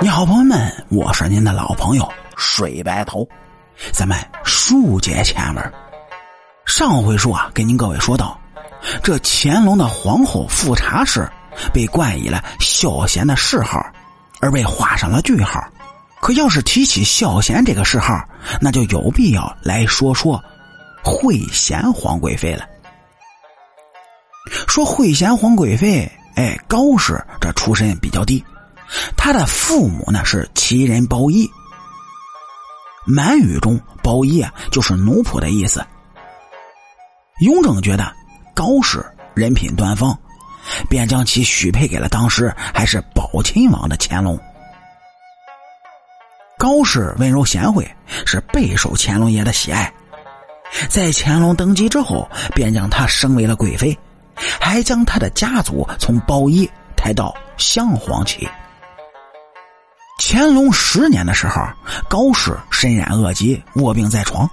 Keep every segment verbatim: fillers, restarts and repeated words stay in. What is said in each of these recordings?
你好朋友们，我是您的老朋友水白头。咱们书接前文，上回书啊跟您各位说到，这乾隆的皇后富察氏被冠以了孝贤的谥号，而被画上了句号。可要是提起孝贤这个谥号，那就有必要来说说惠贤皇贵妃了。说惠贤皇贵妃，哎，高氏这出身比较低，她的父母呢是旗人包衣。满语中包衣啊就是奴仆的意思。雍正觉得高氏人品端方，便将其许配给了当时还是宝亲王的乾隆。高氏温柔贤惠，是备受乾隆爷的喜爱。在乾隆登基之后，便将她升为了贵妃，还将她的家族从包衣抬到镶黄旗。乾隆十年的时候，高氏身染恶疾，卧病在床。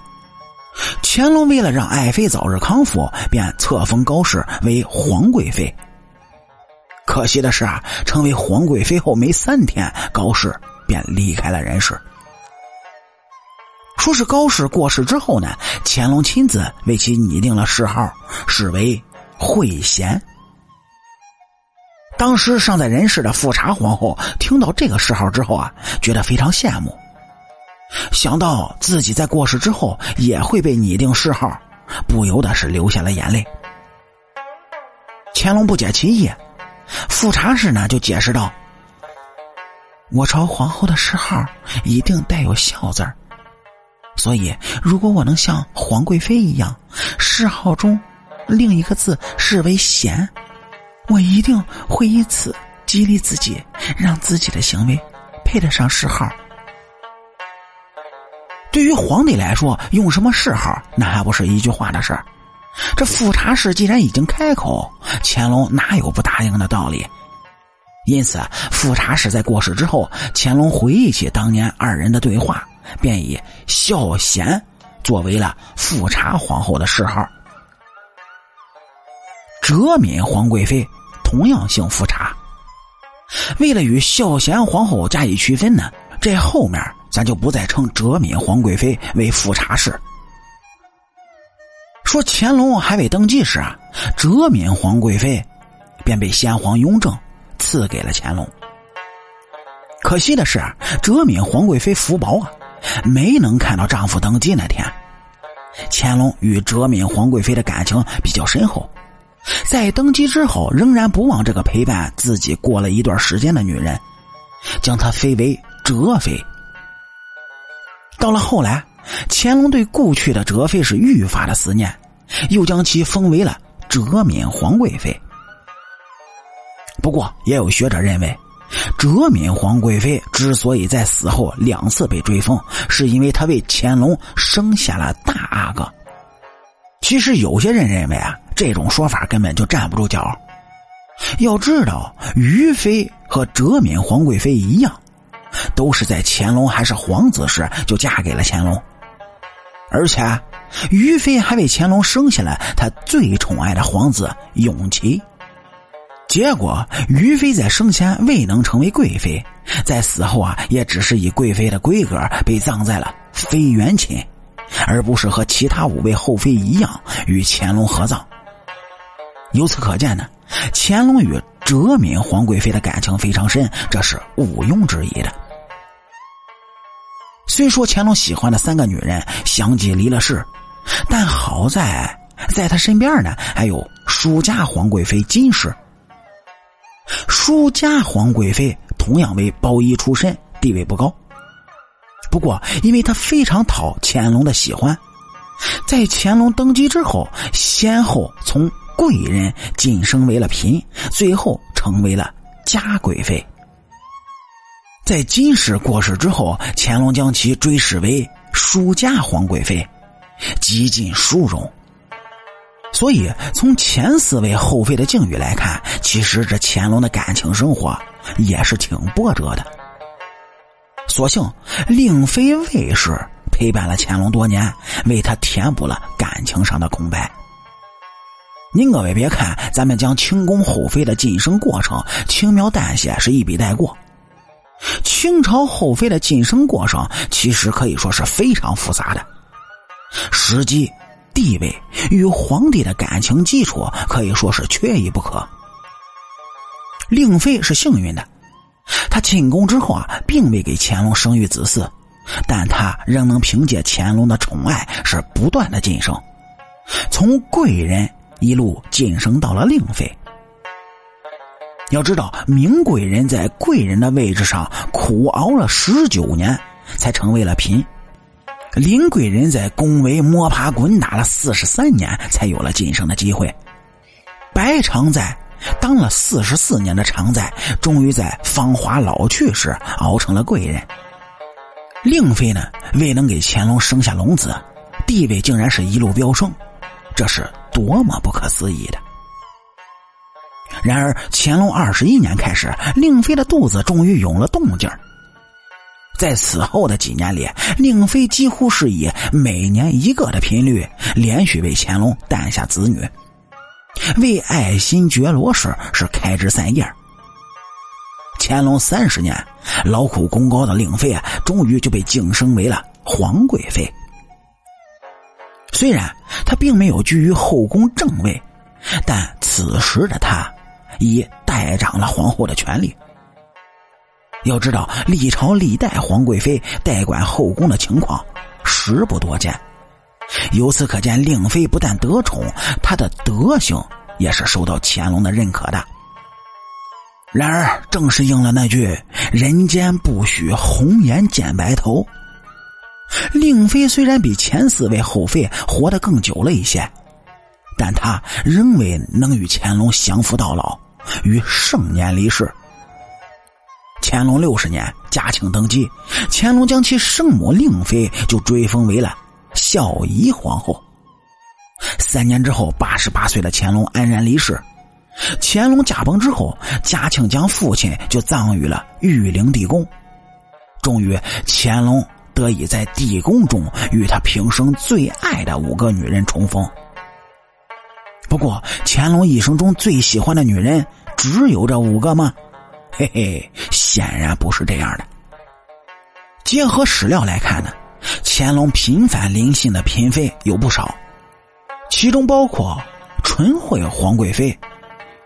乾隆为了让爱妃早日康复，便册封高氏为皇贵妃。可惜的是啊，成为皇贵妃后没三天，高氏便离开了人世。说是高氏过世之后呢，乾隆亲自为其拟定了谥号，是为惠贤。当时尚在人世的富察皇后听到这个谥号之后啊，觉得非常羡慕，想到自己在过世之后也会被拟定谥号，不由得是流下了眼泪。乾隆不解其意，富察氏呢就解释道：“我朝皇后的谥号一定带有孝字儿，所以如果我能像皇贵妃一样，谥号中另一个字是为贤，我一定会以此激励自己，让自己的行为配得上谥号。”对于皇帝来说，用什么谥号那还不是一句话的事儿。这富察氏既然已经开口，乾隆哪有不答应的道理？因此富察氏在过世之后，乾隆回忆起当年二人的对话，便以孝贤作为了富察皇后的谥号。哲敏皇贵妃同样姓富察，为了与孝贤皇后加以区分呢，这后面咱就不再称哲敏皇贵妃为富察氏。说乾隆还未登基时啊，哲敏皇贵妃便被先皇雍正赐给了乾隆。可惜的是啊，哲敏皇贵妃福薄啊，没能看到丈夫登基那天。乾隆与哲敏皇贵妃的感情比较深厚，在登基之后仍然不忘这个陪伴自己过了一段时间的女人，将她妃为哲妃。到了后来，乾隆对故去的哲妃是愈发的思念，又将其封为了哲敏皇贵妃。不过也有学者认为，哲敏皇贵妃之所以在死后两次被追封，是因为她为乾隆生下了大阿哥。其实有些人认为啊，这种说法根本就站不住脚。要知道，于妃和哲敏皇贵妃一样，都是在乾隆还是皇子时就嫁给了乾隆，而且于妃还为乾隆生下了他最宠爱的皇子永琪。结果于妃在生前未能成为贵妃，在死后啊也只是以贵妃的规格被葬在了妃园寝，而不是和其他五位后妃一样与乾隆合葬。由此可见呢，乾隆与哲敏皇贵妃的感情非常深，这是毋庸置疑的。虽说乾隆喜欢的三个女人相继离了世，但好在在他身边呢还有舒家皇贵妃金氏。舒家皇贵妃同样为包衣出身，地位不高，不过因为她非常讨乾隆的喜欢，在乾隆登基之后，先后从贵人晋升为了嫔，最后成为了嘉贵妃。在金氏过世之后，乾隆将其追谥为舒家皇贵妃，极尽殊荣。所以从前四位后妃的境遇来看，其实这乾隆的感情生活也是挺波折的。所幸令妃卫氏陪伴了乾隆多年，为他填补了感情上的空白。您各位别看咱们将清宫后妃的晋升过程轻描淡写是一笔带过，清朝后妃的晋升过程其实可以说是非常复杂的，时机、地位与皇帝的感情基础可以说是缺一不可。令妃是幸运的，她进宫之后啊，并未给乾隆生育子嗣，但她仍能凭借乾隆的宠爱是不断的晋升，从贵人一路晋升到了令妃。要知道，明贵人在贵人的位置上苦熬了十九年，才成为了嫔；林贵人在宫闱摸爬滚打了四十三年，才有了晋升的机会；白常在当了四十四年的常在，终于在芳华老去时熬成了贵人。令妃呢，未能给乾隆生下龙子，地位竟然是一路飙升，这是多么不可思议的！然而乾隆二十一年开始，令妃的肚子终于有了动静儿。在此后的几年里，令妃几乎是以每年一个的频率连续为乾隆诞下子女，为爱新觉罗氏是开枝散叶。乾隆三十年，劳苦功高的令妃啊，终于就被晋升为了皇贵妃。虽然她并没有居于后宫正位，但此时的她已代掌了皇后的权力。要知道，历朝历代皇贵妃代管后宫的情况实不多见，由此可见，令妃不但得宠，她的德行也是受到乾隆的认可的。然而正是应了那句人间不许红颜见白头，令妃虽然比前四位后妃活得更久了一些，但她仍未能与乾隆相扶到老，于盛年离世。乾隆六十年嘉庆登基，乾隆将其生母令妃就追封为了孝仪皇后。三年之后，八十八岁的乾隆安然离世。乾隆驾崩之后，嘉庆将父亲就葬于了玉陵地宫，终于乾隆得以在地宫中与他平生最爱的五个女人重逢。不过乾隆一生中最喜欢的女人只有这五个吗？嘿嘿，显然不是这样的。结合史料来看呢，乾隆频繁临幸的嫔妃有不少，其中包括纯惠皇贵妃、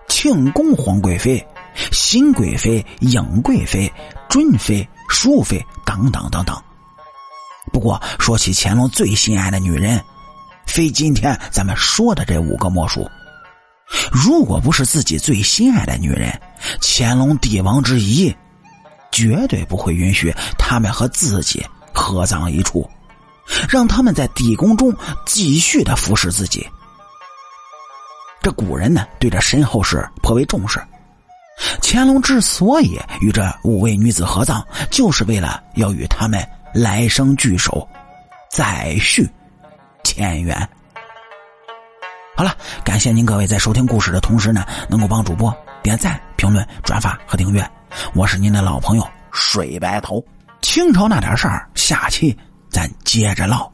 庆功皇贵妃、新贵妃、颖贵妃、珍妃、淑妃等等等等。不过说起乾隆最心爱的女人，非今天咱们说的这五个莫属。如果不是自己最心爱的女人，乾隆帝王之谊绝对不会允许他们和自己合葬一处，让他们在地宫中继续的服侍自己。这古人呢，对这身后事颇为重视。乾隆之所以与这五位女子合葬，就是为了要与他们来生聚首，再续前缘。好了，感谢您各位在收听故事的同时呢，能够帮主播点赞、评论、转发和订阅。我是您的老朋友水白头。清朝那点事儿，下期咱接着唠。